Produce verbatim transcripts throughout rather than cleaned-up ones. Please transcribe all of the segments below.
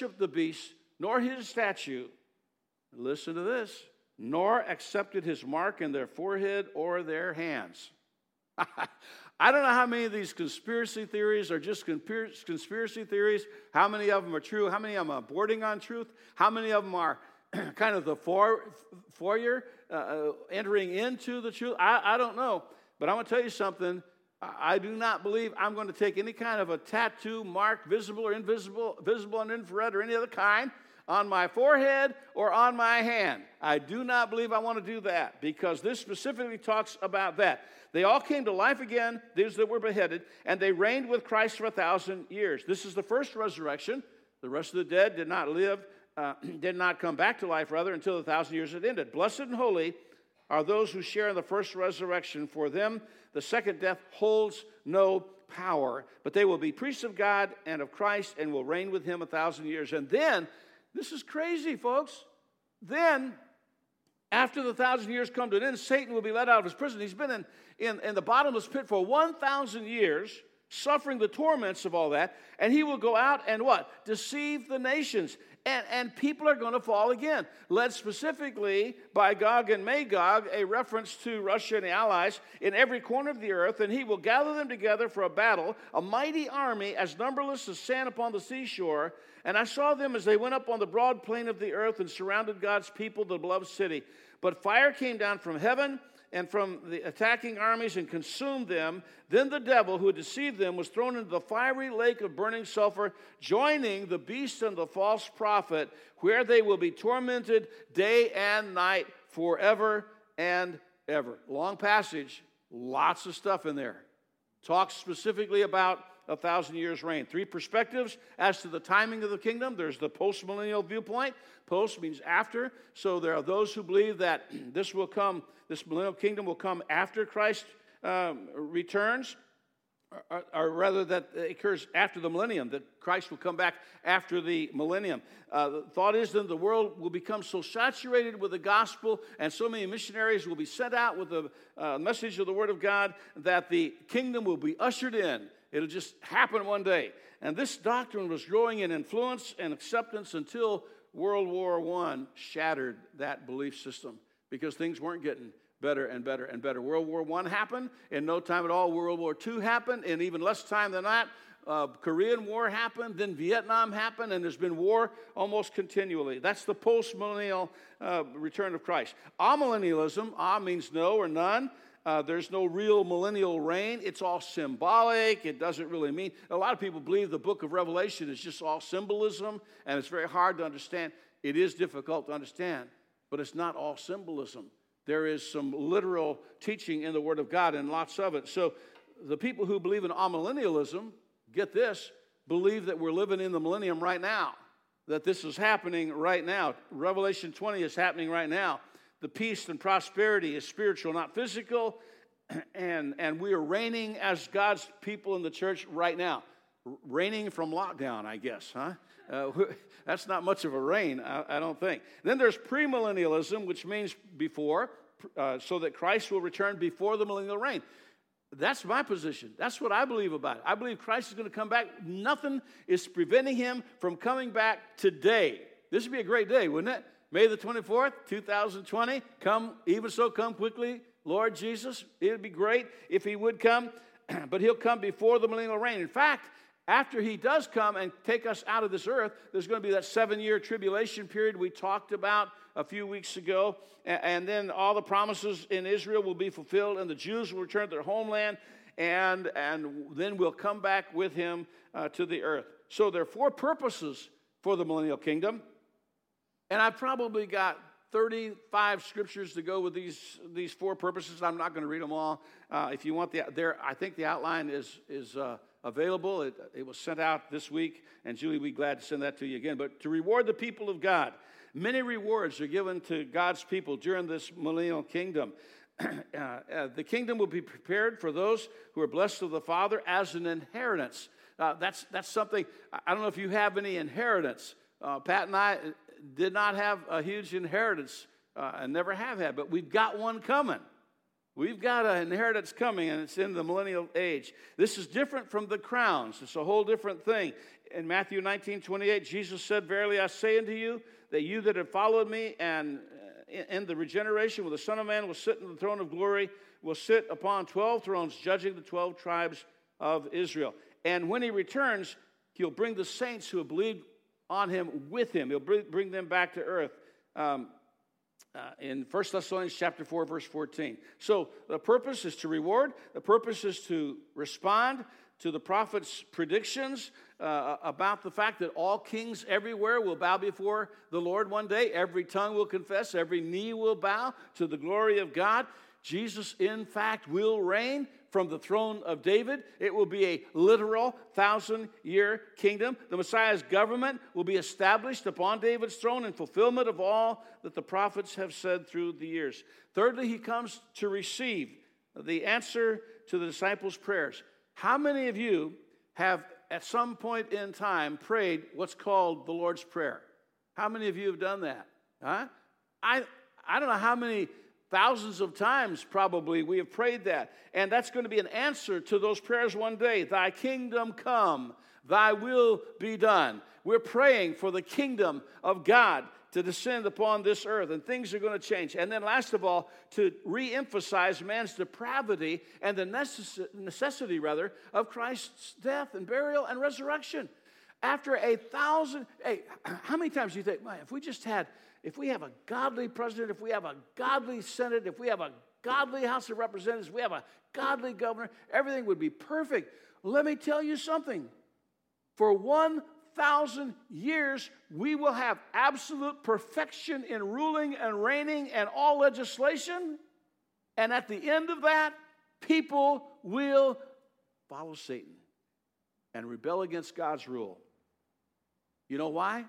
worshiped the beast, nor his statue. Listen to this. Nor accepted his mark in their forehead or their hands. I don't know how many of these conspiracy theories are just conspiracy theories. How many of them are true? How many of them are bordering on truth? How many of them are kind of the foyer, uh, entering into the truth? I, I don't know. But I'm going to tell you something. I do not believe I'm going to take any kind of a tattoo mark, visible or invisible, visible and infrared or any other kind, on my forehead or on my hand. I do not believe I want to do that, because this specifically talks about that. They all came to life again, these that were beheaded, and they reigned with Christ for a thousand years. This is the first resurrection. The rest of the dead did not live, uh, did not come back to life, rather, until the thousand years had ended. Blessed and holy are those who share in the first resurrection. For them, the second death holds no power, but they will be priests of God and of Christ and will reign with him a thousand years. And then, this is crazy, folks. Then, after the thousand years come to an end, Satan will be let out of his prison. He's been in, in, in the bottomless pit for one thousand years, suffering the torments of all that, and he will go out and what? Deceive the nations, and, and people are going to fall again, led specifically by Gog and Magog, a reference to Russia and the allies, in every corner of the earth, and he will gather them together for a battle, a mighty army as numberless as sand upon the seashore. And I saw them as they went up on the broad plain of the earth and surrounded God's people, the beloved city. But fire came down from heaven and from the attacking armies and consumed them. Then the devil who had deceived them was thrown into the fiery lake of burning sulfur, joining the beast and the false prophet, where they will be tormented day and night forever and ever. Long passage, lots of stuff in there. Talks specifically about a thousand years reign. Three perspectives as to the timing of the kingdom. There's the postmillennial viewpoint. Post means after. So there are those who believe that this will come, this millennial kingdom will come after Christ um, returns, or, or rather that it occurs after the millennium, that Christ will come back after the millennium. Uh, the thought is then the world will become so saturated with the gospel and so many missionaries will be sent out with the uh, message of the word of God that the kingdom will be ushered in. It'll just happen one day. And this doctrine was growing in influence and acceptance until World War One shattered that belief system, because things weren't getting better and better and better. World War One happened. In no time at all, World War Two happened. In even less time than that, uh, Korean War happened. Then Vietnam happened. And there's been war almost continually. That's the post-millennial uh, return of Christ. Amillennialism, ah means no or none. Uh, there's no real millennial reign. It's all symbolic. It doesn't really mean. A lot of people believe the book of Revelation is just all symbolism, and it's very hard to understand. It is difficult to understand, but it's not all symbolism. There is some literal teaching in the Word of God, and lots of it. So the people who believe in amillennialism, get this, believe that we're living in the millennium right now, that this is happening right now. Revelation twenty is happening right now. The peace and prosperity is spiritual, not physical, and, and we are reigning as God's people in the church right now. Reigning from lockdown, I guess, huh? Uh, that's not much of a reign, I, I don't think. Then there's premillennialism, which means before, uh, so that Christ will return before the millennial reign. That's my position. That's what I believe about it. I believe Christ is going to come back. Nothing is preventing him from coming back today. This would be a great day, wouldn't it? May the twenty-fourth, twenty twenty, come, even so, come quickly, Lord Jesus. It would be great if he would come, but he'll come before the millennial reign. In fact, after he does come and take us out of this earth, there's going to be that seven-year tribulation period we talked about a few weeks ago, and then all the promises in Israel will be fulfilled, and the Jews will return to their homeland, and, and then we'll come back with him uh, to the earth. So there are four purposes for the millennial kingdom. And I've probably got thirty-five scriptures to go with these these four purposes. I'm not going to read them all. Uh, if you want the there, I think the outline is is uh, available. It, it was sent out this week, and Julie, we're glad to send that to you again. But to reward the people of God, many rewards are given to God's people during this millennial kingdom. uh, uh, the kingdom will be prepared for those who are blessed of the Father as an inheritance. Uh, that's that's something. I don't know if you have any inheritance. Uh, Pat and I did not have a huge inheritance uh, and never have had, but we've got one coming. We've got an inheritance coming, and it's in the millennial age. This is different from the crowns. It's a whole different thing. in Matthew nineteen twenty-eight, Jesus said, "Verily I say unto you, that you that have followed me and in the regeneration where the Son of Man will sit in the throne of glory, will sit upon twelve thrones, judging the twelve tribes of Israel. And when he returns, he'll bring the saints who have believed on him with him. He'll bring them back to earth." Um, uh, in First Thessalonians chapter four, verse fourteen. So the purpose is to reward. The purpose is to respond to the prophet's predictions uh, about the fact that all kings everywhere will bow before the Lord one day. Every tongue will confess. Every knee will bow to the glory of God. Jesus, in fact, will reign from the throne of David. It will be a literal thousand-year kingdom. The Messiah's government will be established upon David's throne in fulfillment of all that the prophets have said through the years. Thirdly, he comes to receive the answer to the disciples' prayers. How many of you have, at some point in time, prayed what's called the Lord's Prayer? How many of you have done that? Huh? I I don't know how many thousands of times probably we have prayed that. And that's going to be an answer to those prayers one day. Thy kingdom come, thy will be done. We're praying for the kingdom of God to descend upon this earth, and things are going to change. And then last of all, to reemphasize man's depravity and the necess- necessity, rather, of Christ's death and burial and resurrection. After a thousand, hey, how many times do you think, man, if we just had, if we have a godly president, if we have a godly senate, if we have a godly House of Representatives, if we have a godly governor, everything would be perfect. Let me tell you something. For one thousand years, we will have absolute perfection in ruling and reigning and all legislation. And at the end of that, people will follow Satan and rebel against God's rule. You know why?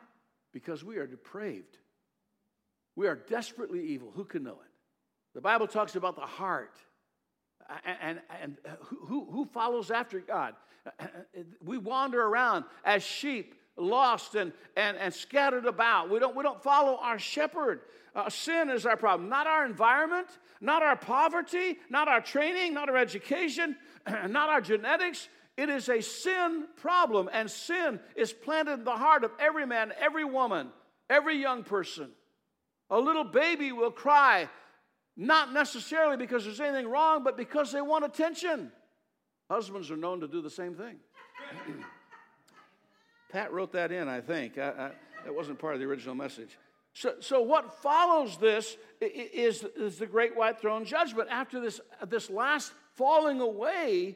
Because we are depraved. We are desperately evil. Who can know it? The Bible talks about the heart. And, and, and who, who follows after God? We wander around as sheep, lost and, and, and scattered about. We don't, we don't follow our shepherd. Uh, sin is our problem. Not our environment, not our poverty, not our training, not our education, not our genetics. It is a sin problem, and sin is planted in the heart of every man, every woman, every young person. A little baby will cry, not necessarily because there's anything wrong, but because they want attention. Husbands are known to do the same thing. Pat wrote that in, I think. I, I, that wasn't part of the original message. So, so what follows this is, is the great white throne judgment. After this, this last falling away,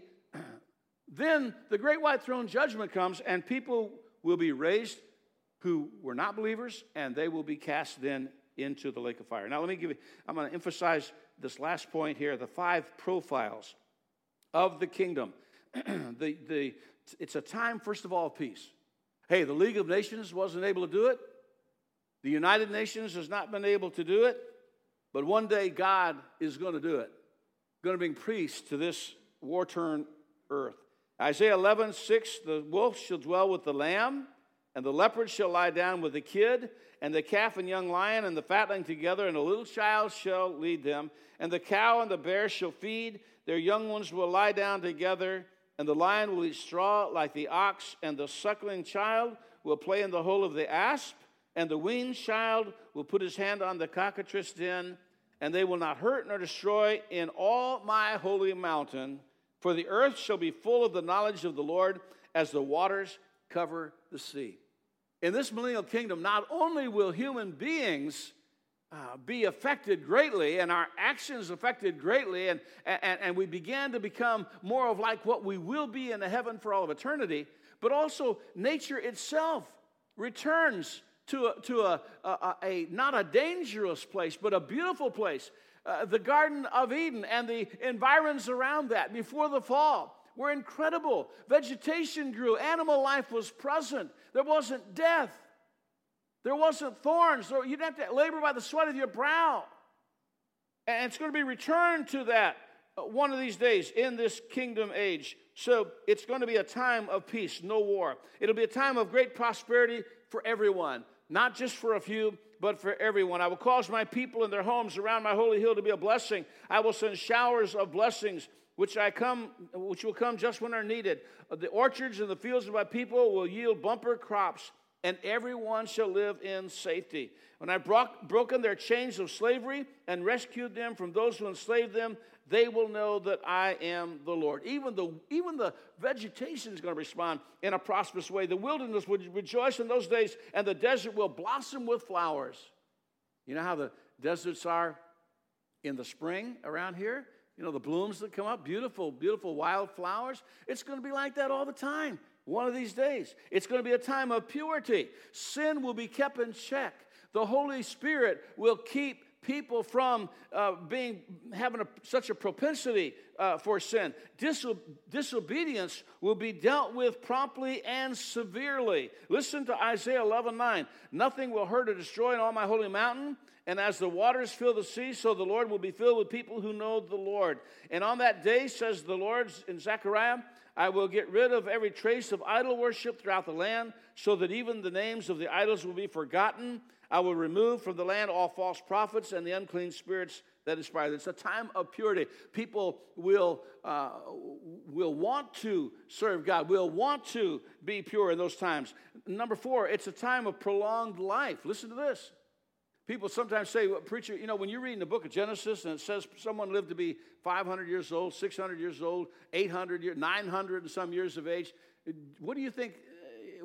then the great white throne judgment comes, and people will be raised who were not believers, and they will be cast then into the lake of fire. Now, let me give you, I'm going to emphasize this last point here, the five profiles of the kingdom. the, the, it's a time, first of all, of peace. Hey, the League of Nations wasn't able to do it. The United Nations has not been able to do it. But one day, God is going to do it. Going to bring peace to this war-torn earth. Isaiah eleven six, the wolf shall dwell with the lamb, and the leopard shall lie down with the kid, and the calf and young lion and the fatling together, and a little child shall lead them. And the cow and the bear shall feed, their young ones will lie down together, and the lion will eat straw like the ox, and the suckling child will play in the hole of the asp, and the weaned child will put his hand on the cockatrice den, and they will not hurt nor destroy in all my holy mountain. For the earth shall be full of the knowledge of the Lord as the waters cover the sea. In this millennial kingdom, not only will human beings uh, be affected greatly and our actions affected greatly, and, and, and we begin to become more of like what we will be in the heaven for all of eternity, but also nature itself returns to a, to a, a, a not a dangerous place, but a beautiful place. Uh, the Garden of Eden and the environs around that before the fall were incredible. Vegetation grew. Animal life was present. There wasn't death. There wasn't thorns. There, you'd have to labor by the sweat of your brow. And it's going to be returned to that one of these days in this kingdom age. So it's going to be a time of peace, no war. It'll be a time of great prosperity for everyone, not just for a few, but for everyone. I will cause my people in their homes around my holy hill to be a blessing. I will send showers of blessings which I come, which will come just when are needed. The orchards and the fields of my people will yield bumper crops, and everyone shall live in safety. When I brought, broken their chains of slavery and rescued them from those who enslaved them, they will know that I am the Lord. Even the, even the vegetation is going to respond in a prosperous way. The wilderness will rejoice in those days, and the desert will blossom with flowers. You know how the deserts are in the spring around here? You know, the blooms that come up, beautiful, beautiful wildflowers. It's going to be like that all the time. One of these days, it's going to be a time of purity. Sin will be kept in check. The Holy Spirit will keep people from uh, being having a, such a propensity uh, for sin. Diso- disobedience will be dealt with promptly and severely. Listen to Isaiah eleven nine. Nothing will hurt or destroy in all my holy mountain. And as the waters fill the sea, so the Lord will be filled with people who know the Lord. And on that day, says the Lord in Zechariah, I will get rid of every trace of idol worship throughout the land, so that even the names of the idols will be forgotten. I will remove from the land all false prophets and the unclean spirits that inspire. It's a time of purity. People will uh, will want to serve God, will want to be pure in those times. Number four, it's a time of prolonged life. Listen to this. People sometimes say, well, preacher, you know, when you're reading the book of Genesis and it says someone lived to be five hundred years old, six hundred years old, eight hundred, nine hundred and some years of age, what do you think?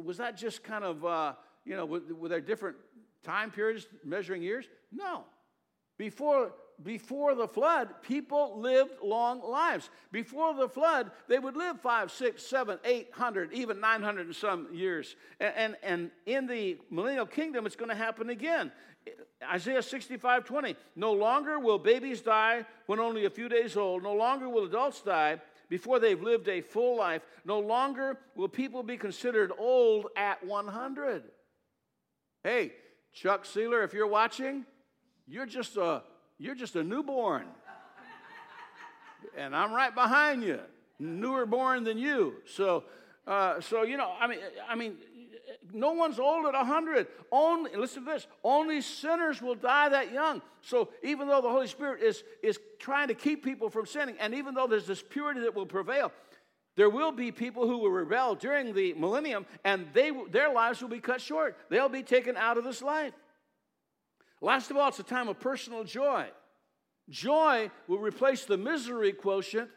Was that just kind of, uh, you know, were there different time periods measuring years? No. Before before the flood, people lived long lives. Before the flood, they would live five, six, seven, eight hundred, even nine hundred and some years. And, and and in the millennial kingdom, it's going to happen again. Isaiah sixty-five twenty. No longer will babies die when only a few days old. No longer will adults die before they've lived a full life. No longer will people be considered old at one hundred. Hey, Chuck Seeler, if you're watching, you're just a you're just a newborn, and I'm right behind you, newer born than you. So, uh, so you know, I mean, I mean. No one's old at one hundred. Only, listen to this, only sinners will die that young. So even though the Holy Spirit is, is trying to keep people from sinning, and even though there's this purity that will prevail, there will be people who will rebel during the millennium, and they their lives will be cut short. They'll be taken out of this life. Last of all, it's a time of personal joy. Joy will replace the misery quotient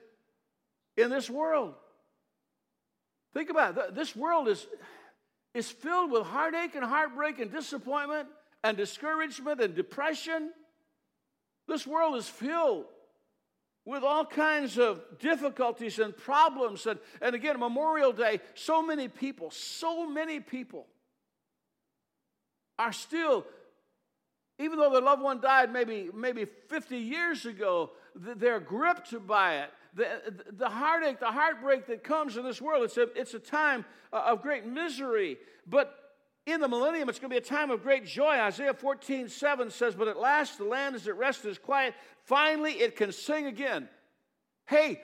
in this world. Think about it. This world is... is filled with heartache and heartbreak and disappointment and discouragement and depression. This world is filled with all kinds of difficulties and problems. And, and again, Memorial Day, so many people, so many people are still, even though their loved one died maybe, maybe fifty years ago, they're gripped by it. The, the heartache, the heartbreak that comes in this world, it's a, it's a time of great misery. But in the millennium, it's going to be a time of great joy. Isaiah fourteen seven says, but at last the land is at rest and is quiet. Finally, it can sing again. Hey,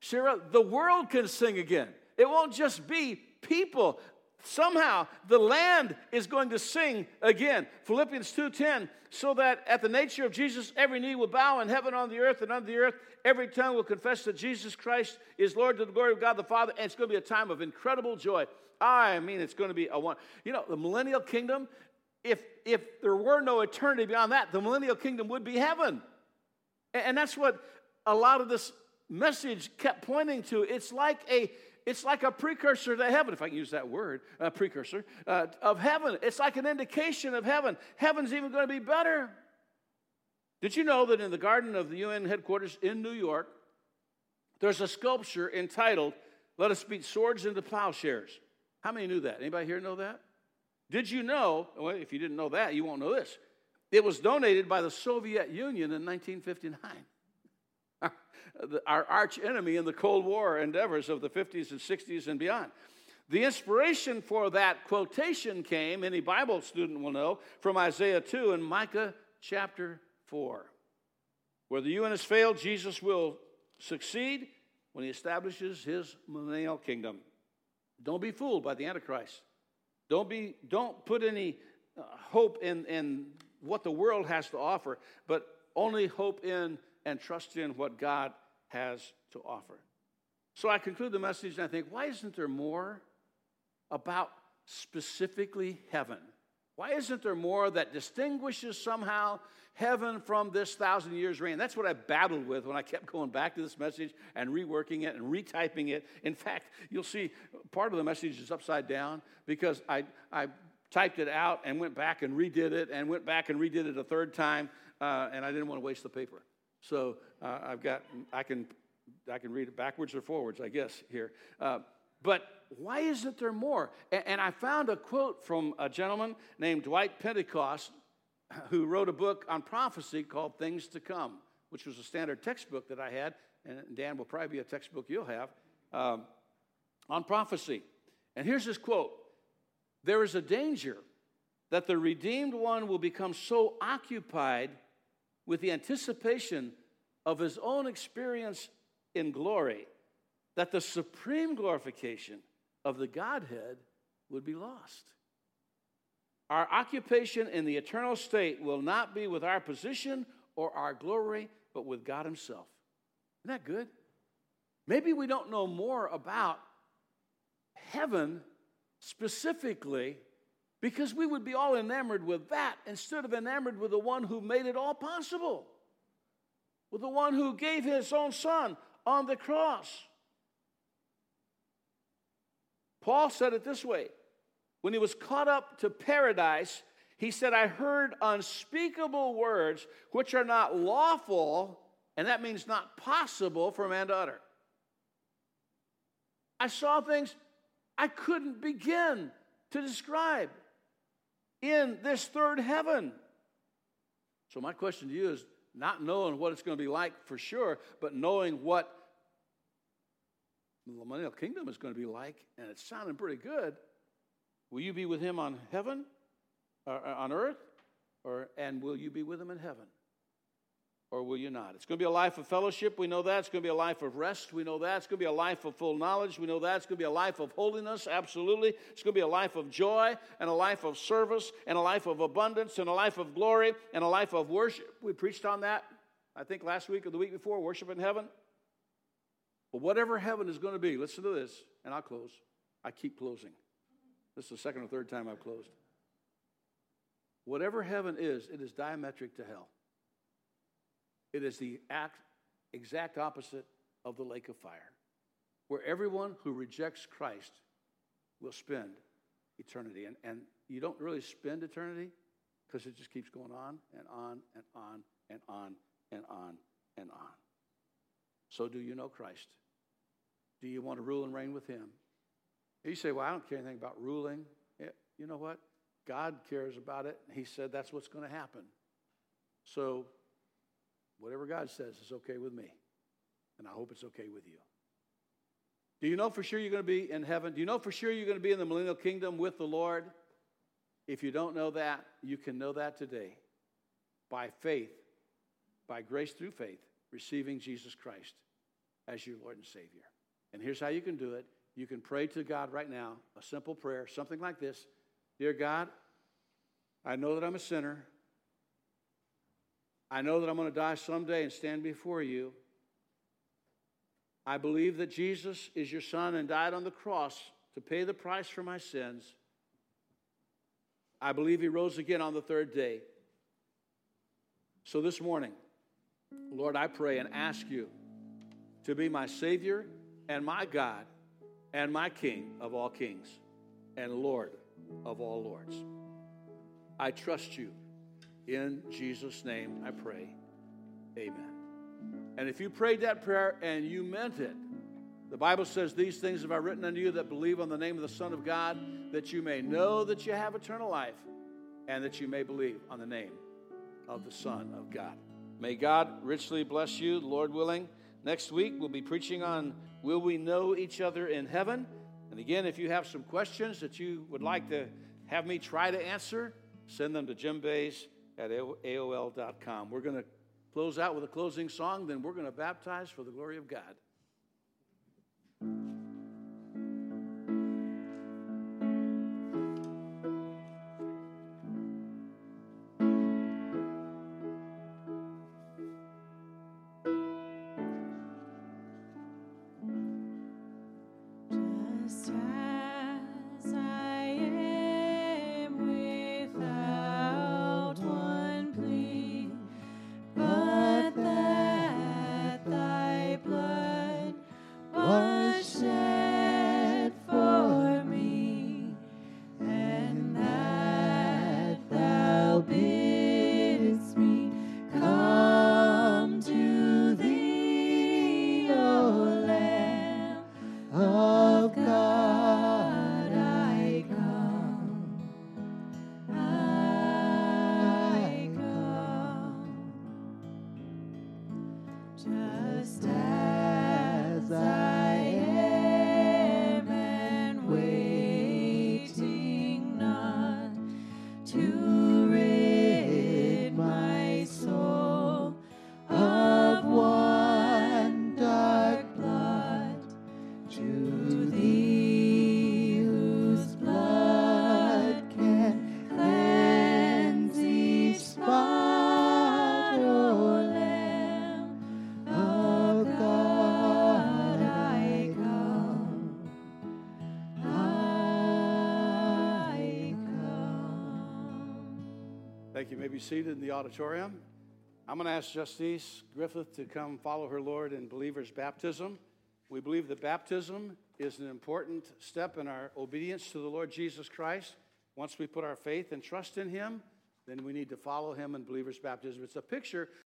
Sarah, the world can sing again. It won't just be people. Somehow, the land is going to sing again. Philippians two ten, so that at the nature of Jesus, every knee will bow in heaven, on the earth, and under the earth. Every tongue will confess that Jesus Christ is Lord to the glory of God the Father. And it's going to be a time of incredible joy. I mean, it's going to be a one. You know, the millennial kingdom, if, if there were no eternity beyond that, the millennial kingdom would be heaven. And, and that's what a lot of this message kept pointing to. It's like a... It's like a precursor to heaven, if I can use that word, a precursor, uh, of heaven. It's like an indication of heaven. Heaven's even going to be better. Did you know that in the garden of the U N headquarters in New York, there's a sculpture entitled, Let Us Beat Swords into Plowshares? How many knew that? Anybody here know that? Did you know, well, if you didn't know that, you won't know this. It was donated by the Soviet Union in nineteen fifty-nine. Our arch enemy in the Cold War endeavors of the fifties and sixties and beyond. The inspiration for that quotation came, any Bible student will know, from Isaiah two and Micah chapter four. Where the U N has failed, Jesus will succeed when he establishes his millennial kingdom. Don't be fooled by the Antichrist. Don't be. Don't put any uh, hope in, in what the world has to offer, but only hope in and trust in what God has to offer. So I conclude the message and I think, why isn't there more about specifically heaven? Why isn't there more that distinguishes somehow heaven from this thousand years reign? That's what I battled with when I kept going back to this message and reworking it and retyping it. In fact, you'll see part of the message is upside down because I, I typed it out and went back and redid it and went back and redid it a third time, uh, and I didn't want to waste the paper. So uh, I've got, I can, I can read it backwards or forwards, I guess, here. Uh, but why isn't there more? And I found a quote from a gentleman named Dwight Pentecost, who wrote a book on prophecy called Things to Come, which was a standard textbook that I had, and Dan will probably be a textbook you'll have, um, on prophecy. And here's his quote. There is a danger that the redeemed one will become so occupied with the anticipation of his own experience in glory that the supreme glorification of the Godhead would be lost. Our occupation in the eternal state will not be with our position or our glory, but with God himself. Isn't that good? Maybe we don't know more about heaven specifically because we would be all enamored with that instead of enamored with the one who made it all possible, with the one who gave his own son on the cross. Paul said it this way. When he was caught up to paradise, he said, I heard unspeakable words which are not lawful, and that means not possible for man to utter. I saw things I couldn't begin to describe in this third heaven. So my question to you is, not knowing what it's going to be like for sure, but knowing what the millennial kingdom is going to be like, and it's sounding pretty good. Will you be with him on heaven, or on earth, or and will you be with him in heaven, or will you not? It's going to be a life of fellowship. We know that. It's going to be a life of rest. We know that. It's going to be a life of full knowledge. We know that. It's going to be a life of holiness. Absolutely. It's going to be a life of joy and a life of service and a life of abundance and a life of glory and a life of worship. We preached on that, I think, last week or the week before, worship in heaven. But whatever heaven is going to be, listen to this, and I'll close. I keep closing. This is the second or third time I've closed. Whatever heaven is, it is diametric to hell. It is the act, exact opposite of the lake of fire, where everyone who rejects Christ will spend eternity. And, and you don't really spend eternity because it just keeps going on and on and on and on and on and on. So do you know Christ? Do you want to rule and reign with him? You say, well, I don't care anything about ruling. Yeah, you know what? God cares about it. He said that's what's going to happen. So whatever God says is okay with me, and I hope it's okay with you. Do you know for sure you're going to be in heaven? Do you know for sure you're going to be in the millennial kingdom with the Lord? If you don't know that, you can know that today by faith, by grace through faith, receiving Jesus Christ as your Lord and Savior. And here's how you can do it. You can pray to God right now, a simple prayer, something like this. Dear God, I know that I'm a sinner. I know that I'm going to die someday and stand before you. I believe that Jesus is your son and died on the cross to pay the price for my sins. I believe he rose again on the third day. So this morning, Lord, I pray and ask you to be my Savior and my God and my King of all kings and Lord of all lords. I trust you. In Jesus' name I pray, amen. And if you prayed that prayer and you meant it, the Bible says, these things have I written unto you that believe on the name of the Son of God, that you may know that you have eternal life and that you may believe on the name of the Son of God. May God richly bless you, Lord willing. Next week we'll be preaching on Will We Know Each Other in Heaven? And again, if you have some questions that you would like to have me try to answer, send them to Jim Bays at A O L dot com. We're going to close out with a closing song, then we're going to baptize for the glory of God. Thank you. You may be seated in the auditorium. I'm going to ask Justice Griffith to come follow her Lord in believer's baptism. We believe that baptism is an important step in our obedience to the Lord Jesus Christ. Once we put our faith and trust in him, then we need to follow him in believer's baptism. It's a picture